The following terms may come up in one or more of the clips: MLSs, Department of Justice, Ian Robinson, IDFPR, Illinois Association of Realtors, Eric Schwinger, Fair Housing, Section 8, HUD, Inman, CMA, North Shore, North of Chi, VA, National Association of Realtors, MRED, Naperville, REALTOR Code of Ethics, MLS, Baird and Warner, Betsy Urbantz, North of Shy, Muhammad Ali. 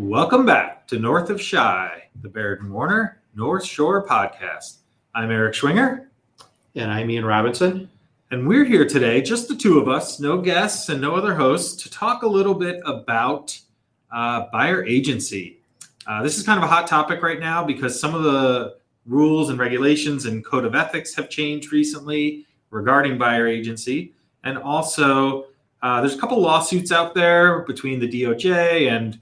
Welcome back to North of Shy, the Baird and Warner North Shore podcast. I'm Eric Schwinger. And I'm Ian Robinson. And we're here today, just the two of us, no guests and no other hosts, to talk a little bit about buyer agency. This is kind of a hot topic right now because some of the rules and regulations and code of ethics have changed recently regarding buyer agency. And also, there's a couple lawsuits out there between the DOJ and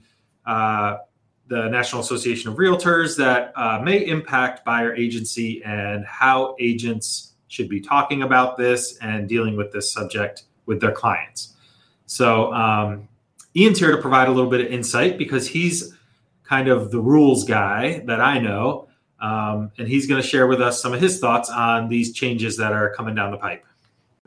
the National Association of Realtors that may impact buyer agency and how agents should be talking about this and dealing with this subject with their clients. So Ian's here to provide a little bit of insight because he's kind of the rules guy that I know. And he's going to share with us some of his thoughts on these changes that are coming down the pipe.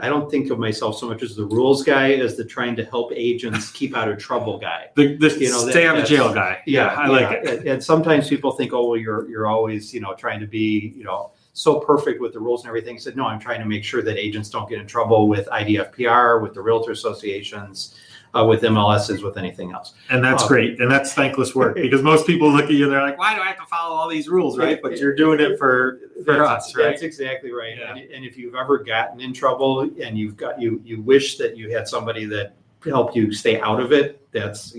I don't think of myself so much as the rules guy as the trying to help agents keep out of trouble guy. Stay out of jail guy. Yeah, I like it. And sometimes people think, oh, well, you're always, trying to be, so perfect with the rules and everything. I said, no, I'm trying to make sure that agents don't get in trouble with IDFPR, with the realtor associations, with MLSs, with anything else. And that's great. And that's thankless work because most people look at you, they're like, why do I have to follow all these rules, right? But you're doing it for us, right? That's exactly right. Yeah. And if you've ever gotten in trouble and you've got, you wish that you had somebody that helped you stay out of it, that's,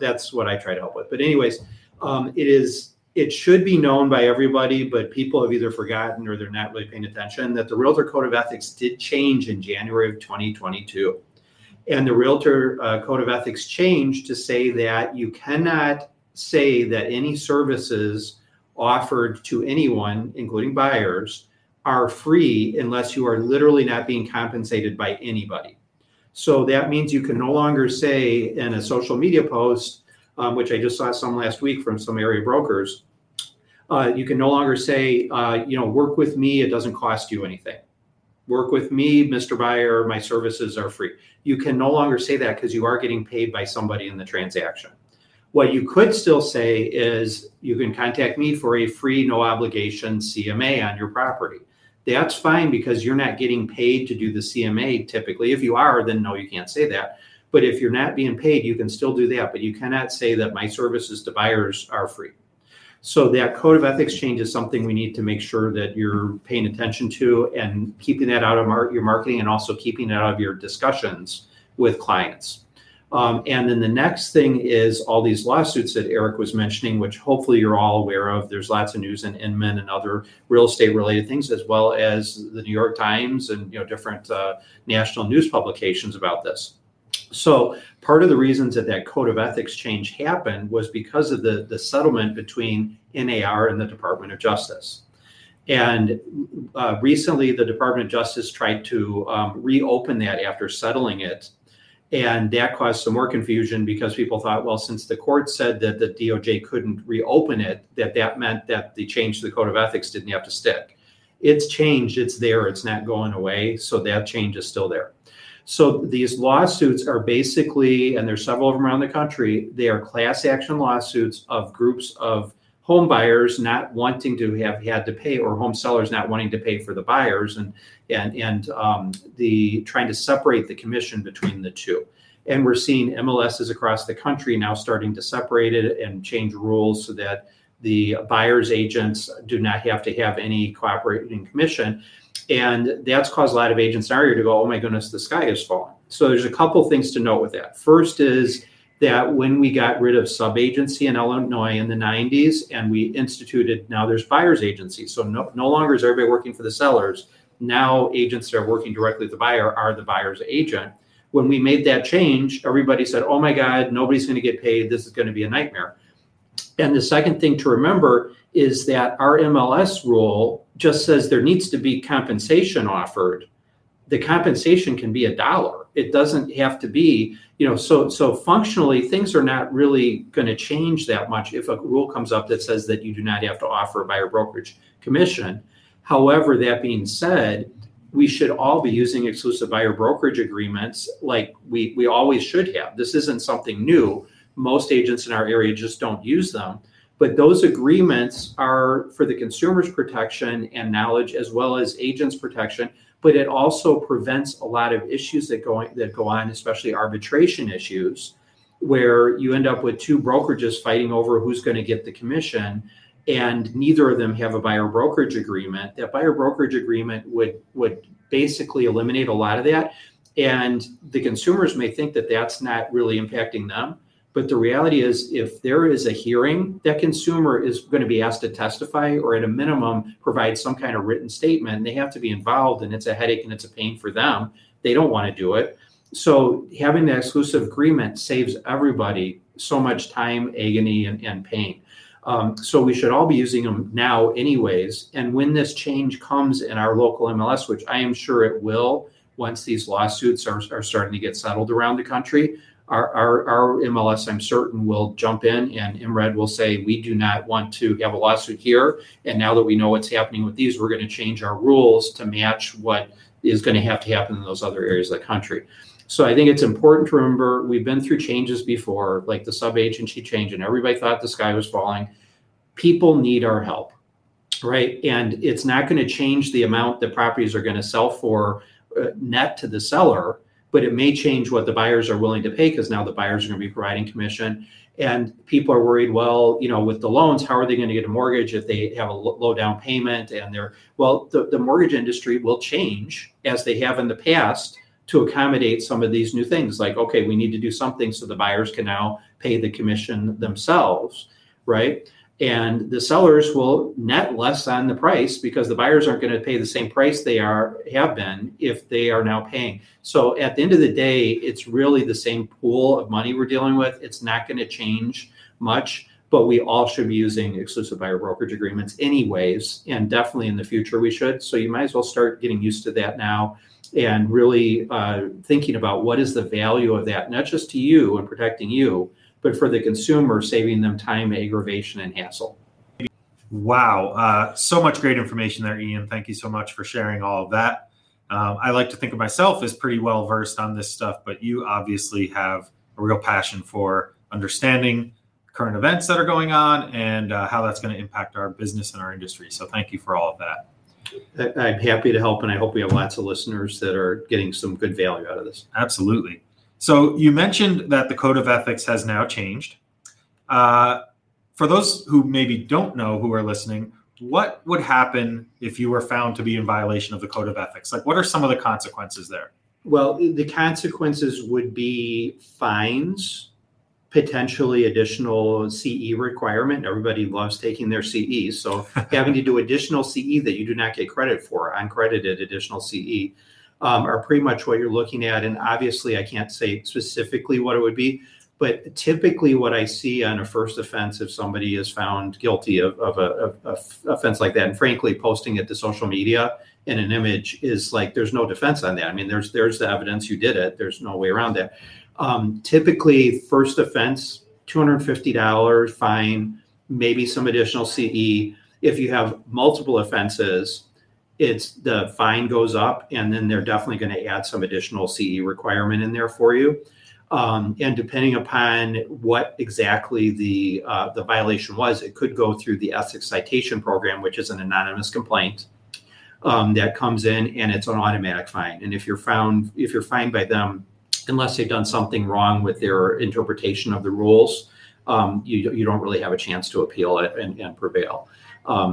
that's what I try to help with. But anyways, it should be known by everybody, but people have either forgotten or they're not really paying attention that the Realtor Code of Ethics did change in January of 2022. And the Realtor Code of Ethics changed to say that you cannot say that any services offered to anyone, including buyers, are free unless you are literally not being compensated by anybody. So that means you can no longer say in a social media post, which I just saw some last week from some area brokers, you can no longer say, work with me, it doesn't cost you anything. Work with me, Mr. Buyer, my services are free. You can no longer say that because you are getting paid by somebody in the transaction. What you could still say is you can contact me for a free, no obligation CMA on your property. That's fine because you're not getting paid to do the CMA typically. If you are, then no, you can't say that. But if you're not being paid, you can still do that, but you cannot say that my services to buyers are free. So that code of ethics change is something we need to make sure that you're paying attention to and keeping that out of your marketing and also keeping it out of your discussions with clients. And then the next thing is all these lawsuits that Eric was mentioning, which hopefully you're all aware of. There's lots of news in Inman and other real estate related things, as well as the New York Times and different national news publications about this. So part of the reasons that code of ethics change happened was because of the settlement between NAR and the Department of Justice. And recently, the Department of Justice tried to reopen that after settling it. And that caused some more confusion because people thought, well, since the court said that the DOJ couldn't reopen it, that meant that the change to the code of ethics didn't have to stick. It's changed. It's there. It's not going away. So that change is still there. So these lawsuits are basically, and there's several of them around the country, they are class action lawsuits of groups of home buyers not wanting to have had to pay or home sellers not wanting to pay for the buyers and trying to separate the commission between the two. And we're seeing MLSs across the country now starting to separate it and change rules so that the buyer's agents do not have to have any cooperating commission. And that's caused a lot of agents in our area to go, oh my goodness, the sky is falling. So there's a couple things to note with that. First is that when we got rid of sub-agency in Illinois in the 90s and we instituted, now there's buyer's agency. So no longer is everybody working for the sellers. Now agents that are working directly with the buyer are the buyer's agent. When we made that change, everybody said, oh my God, nobody's going to get paid. This is going to be a nightmare. And the second thing to remember is that our MLS rule just says there needs to be compensation offered. The compensation can be $1. It doesn't have to be, so functionally things are not really going to change that much if a rule comes up that says that you do not have to offer a buyer brokerage commission. However, that being said, we should all be using exclusive buyer brokerage agreements like we always should have. This isn't something new. Most agents in our area just don't use them. But those agreements are for the consumer's protection and knowledge as well as agents' protection. But it also prevents a lot of issues that go on, especially arbitration issues, where you end up with two brokerages fighting over who's going to get the commission, and neither of them have a buyer brokerage agreement. That buyer brokerage agreement would basically eliminate a lot of that. And the consumers may think that that's not really impacting them. But the reality is, if there is a hearing, that consumer is going to be asked to testify or at a minimum provide some kind of written statement. And they have to be involved, and it's a headache and it's a pain for them. They don't want to do it. So having the exclusive agreement saves everybody so much time, agony, and pain. So we should all be using them now anyways. And when this change comes in our local MLS, which I am sure it will, once these lawsuits are starting to get settled around the country, our MLS, I'm certain, will jump in, and MRED will say, we do not want to have a lawsuit here. And now that we know what's happening with these, we're going to change our rules to match what is going to happen in those other areas of the country. So I think it's important to remember we've been through changes before, like the sub-agency change, and everybody thought the sky was falling. People need our help, right? And it's not going to change the amount that properties are going to sell for net to the seller, but it may change what the buyers are willing to pay, because now the buyers are going to be providing commission. And people are worried, well, you know, with the loans, how are they going to get a mortgage if they have a low down payment? And they're, well, the mortgage industry will change, as they have in the past, to accommodate some of these new things, like, okay, we need to do something so the buyers can now pay the commission themselves, right? And the sellers will net less on the price, because the buyers aren't going to pay the same price they have been if they are now paying. So at the end of the day, it's really the same pool of money we're dealing with. It's not going to change much, but we all should be using exclusive buyer brokerage agreements anyways, and definitely in the future we should. So you might as well start getting used to that now, and really thinking about what is the value of that, not just to you and protecting you, but for the consumer, saving them time, aggravation, and hassle. Wow. So much great information there, Ian. Thank you so much for sharing all of that. I like to think of myself as pretty well versed on this stuff, but you obviously have a real passion for understanding current events that are going on and how that's going to impact our business and our industry. So thank you for all of that. I'm happy to help, and I hope we have lots of listeners that are getting some good value out of this. Absolutely. So you mentioned that the Code of Ethics has now changed. For those who maybe don't know, who are listening, what would happen if you were found to be in violation of the Code of Ethics? Like, what are some of the consequences there? Well, the consequences would be fines, potentially additional CE requirement. Everybody loves taking their CE. So having to do additional CE that you do not get credit for, uncredited additional CE, are pretty much what you're looking at. And obviously I can't say specifically what it would be, but typically what I see on a first offense, if somebody is found guilty of an offense like that, and frankly, posting it to social media in an image is like, there's no defense on that. I mean, there's the evidence you did it. There's no way around that. Typically first offense, $250 fine, maybe some additional CE. If you have multiple offenses, it's the fine goes up, and then they're definitely going to add some additional CE requirement in there for you. And depending upon what exactly the violation was, it could go through the ethics citation program, which is an anonymous complaint that comes in, and it's an automatic fine. And if you're fined by them, unless they've done something wrong with their interpretation of the rules, you don't really have a chance to appeal it and prevail.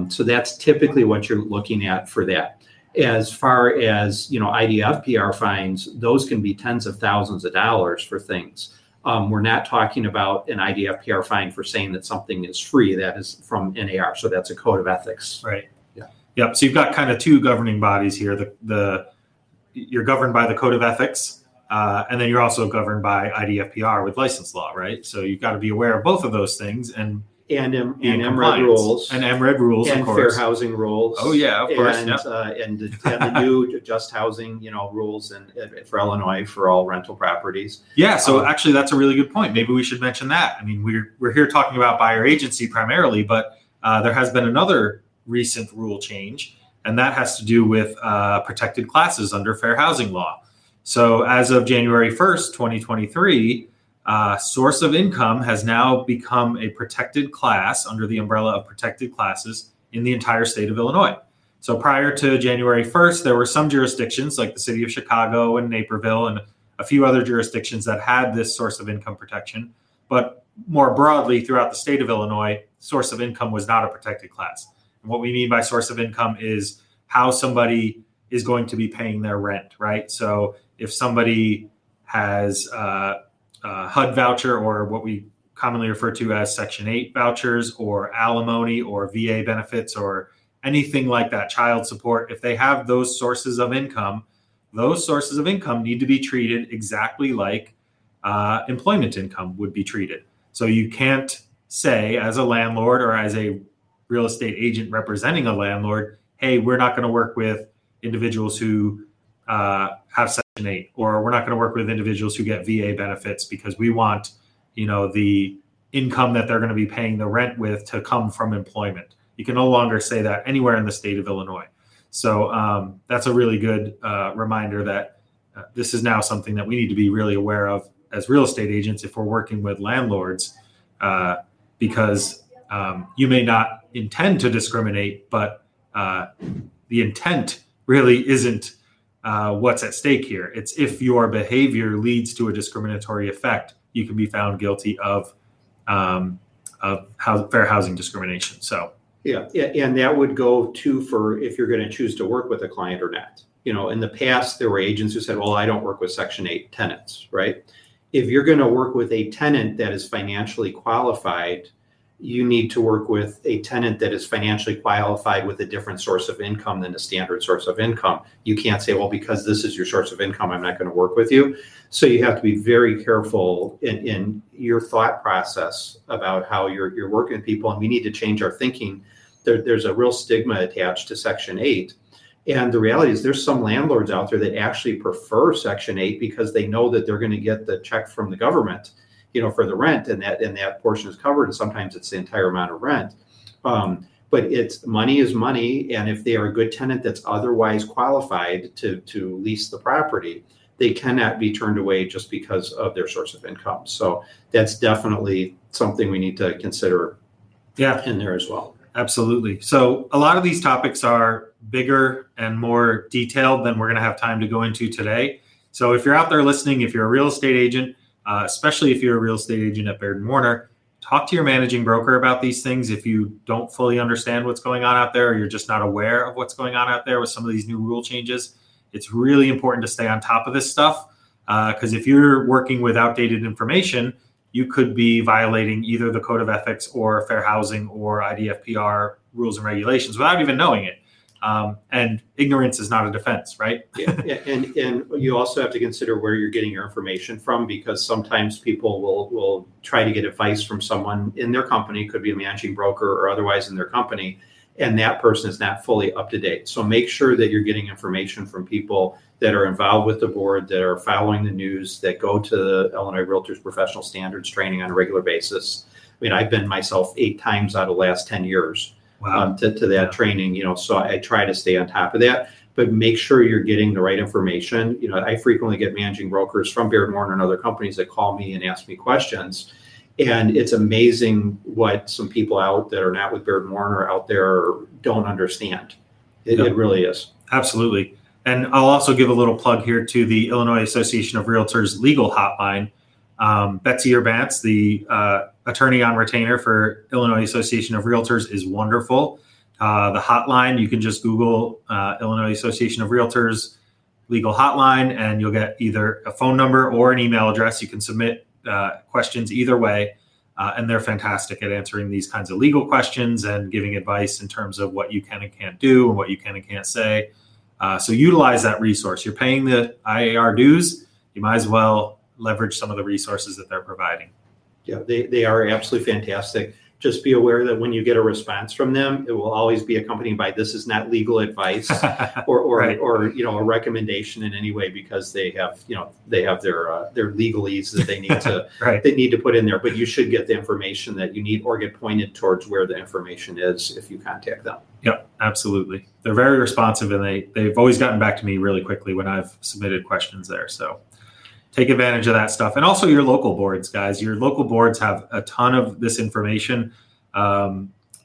So that's typically what you're looking at for that. As far as, you know, IDFPR fines, those can be tens of thousands of dollars for things. We're not talking about an IDFPR fine for saying that something is free. That is from NAR. So that's a code of ethics. Right. Yeah. Yep. So you've got kind of two governing bodies here. You're governed by the code of ethics. And then you're also governed by IDFPR with license law, right? So you've got to be aware of both of those things and MRED rules. And MRED rules, of course. And fair housing rules. Oh, yeah, of course. And the new just housing, you know, rules and for Illinois for all rental properties. Yeah, so actually that's a really good point. Maybe we should mention that. I mean, we're here talking about buyer agency primarily, but there has been another recent rule change, and that has to do with protected classes under fair housing law. So as of January 1st, 2023, source of income has now become a protected class under the umbrella of protected classes in the entire state of Illinois. So prior to January 1st, there were some jurisdictions like the city of Chicago and Naperville and a few other jurisdictions that had this source of income protection. But more broadly, throughout the state of Illinois, source of income was not a protected class. And what we mean by source of income is how somebody is going to be paying their rent, right? So if somebody has a HUD voucher, or what we commonly refer to as Section 8 vouchers, or alimony, or VA benefits, or anything like that, child support, if they have those sources of income, those sources of income need to be treated exactly like employment income would be treated. So you can't say as a landlord or as a real estate agent representing a landlord, hey, we're not going to work with individuals who have Section 8, or we're not going to work with individuals who get VA benefits because we want, you know, the income that they're going to be paying the rent with to come from employment. You can no longer say that anywhere in the state of Illinois. So that's a really good reminder that this is now something that we need to be really aware of as real estate agents if we're working with landlords, because you may not intend to discriminate, but the intent really isn't what's at stake here. It's if your behavior leads to a discriminatory effect, you can be found guilty of fair housing discrimination. So. Yeah, and that would go too for if you're going to choose to work with a client or not. You know, in the past, there were agents who said, well, I don't work with Section 8 tenants, right? If you're going to work with a tenant that is financially qualified, you need to work with a tenant that is financially qualified with a different source of income than the standard source of income. You can't say, well, because this is your source of income, I'm not going to work with you. So you have to be very careful in your thought process about how you're working with people. And we need to change our thinking. There's a real stigma attached to Section 8. And the reality is there's some landlords out there that actually prefer Section 8 because they know that they're going to get the check from the government, you know, for the rent, and that portion is covered. And sometimes it's the entire amount of rent. But it's money is money. And if they are a good tenant that's otherwise qualified to lease the property, they cannot be turned away just because of their source of income. So that's definitely something we need to consider in there as well. Absolutely. So a lot of these topics are bigger and more detailed than we're going to have time to go into today. So if you're out there listening, if you're a real estate agent, especially if you're a real estate agent at Baird and Warner, talk to your managing broker about these things. If you don't fully understand what's going on out there, or you're just not aware of what's going on out there with some of these new rule changes, it's really important to stay on top of this stuff. Because if you're working with outdated information, you could be violating either the Code of Ethics or Fair Housing or IDFPR rules and regulations without even knowing it. And ignorance is not a defense, right? And you also have to consider where you're getting your information from, because sometimes people will try to get advice from someone in their company, could be a managing broker or otherwise in their company, and that person is not fully up to date. So make sure that you're getting information from people that are involved with the board, that are following the news, that go to the Illinois Realtors Professional Standards training on a regular basis. I mean, I've been myself 8 times out of the last 10 years. Wow. To that training, you know, so I try to stay on top of that, but make sure you're getting the right information. You know, I frequently get managing brokers from Baird and Warner and other companies that call me and ask me questions. And it's amazing what some people out that are not with Baird and Warner out there don't understand. It really is. Absolutely. And I'll also give a little plug here to the Illinois Association of Realtors legal hotline. Betsy Urbantz, the attorney on retainer for Illinois Association of Realtors, is wonderful. The hotline, you can just Google Illinois Association of Realtors legal hotline, and you'll get either a phone number or an email address. You can submit questions either way. And they're fantastic at answering these kinds of legal questions and giving advice in terms of what you can and can't do and what you can and can't say. So utilize that resource. You're paying the IAR dues. You might as well leverage some of the resources that they're providing. Yeah, they are absolutely fantastic. Just be aware that when you get a response from them, it will always be accompanied by "this is not legal advice" or right. Or you know, a recommendation in any way, because they have their legalese that they need to right. they need to put in there. But you should get the information that you need, or get pointed towards where the information is if you contact them. Yep, absolutely. They're very responsive, and they've always gotten back to me really quickly when I've submitted questions there. So. Take advantage of that stuff. And also your local boards, guys. Your local boards have a ton of this information.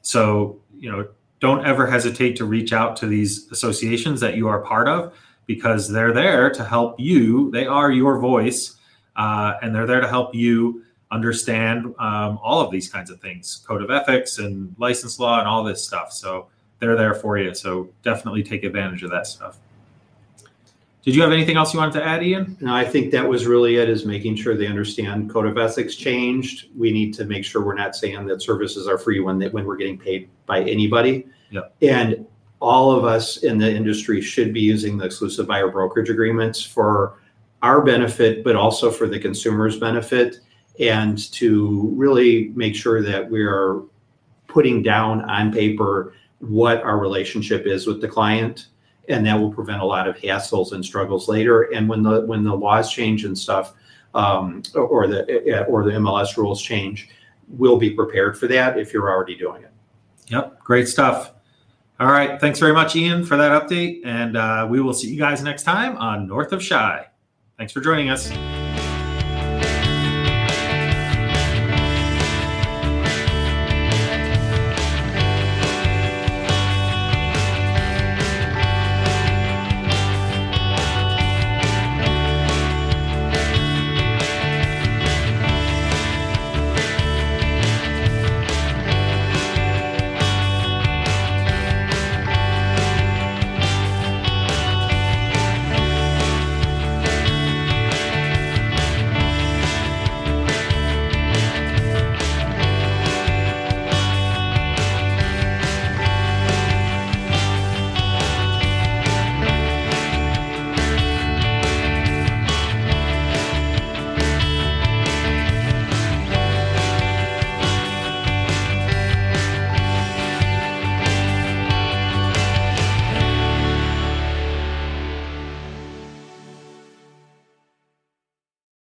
So, you know, don't ever hesitate to reach out to these associations that you are part of. because they're there to help you. They are your voice, and they're there to help you understand all of these kinds of things, code of ethics and license law and all this stuff. So they're there for you. So definitely take advantage of that stuff. Did you have anything else you wanted to add, Ian? No, I think that was really it, is making sure they understand code of ethics changed. We need to make sure we're not saying that services are free when we're getting paid by anybody. Yep. And all of us in the industry should be using the exclusive buyer brokerage agreements for our benefit, but also for the consumer's benefit, and to really make sure that we are putting down on paper what our relationship is with the client. And that will prevent a lot of hassles and struggles later. And when the laws change and stuff, or the MLS rules change, we'll be prepared for that if you're already doing it. Yep, great stuff. All right, thanks very much, Ian, for that update. And we will see you guys next time on North of Chi. Thanks for joining us.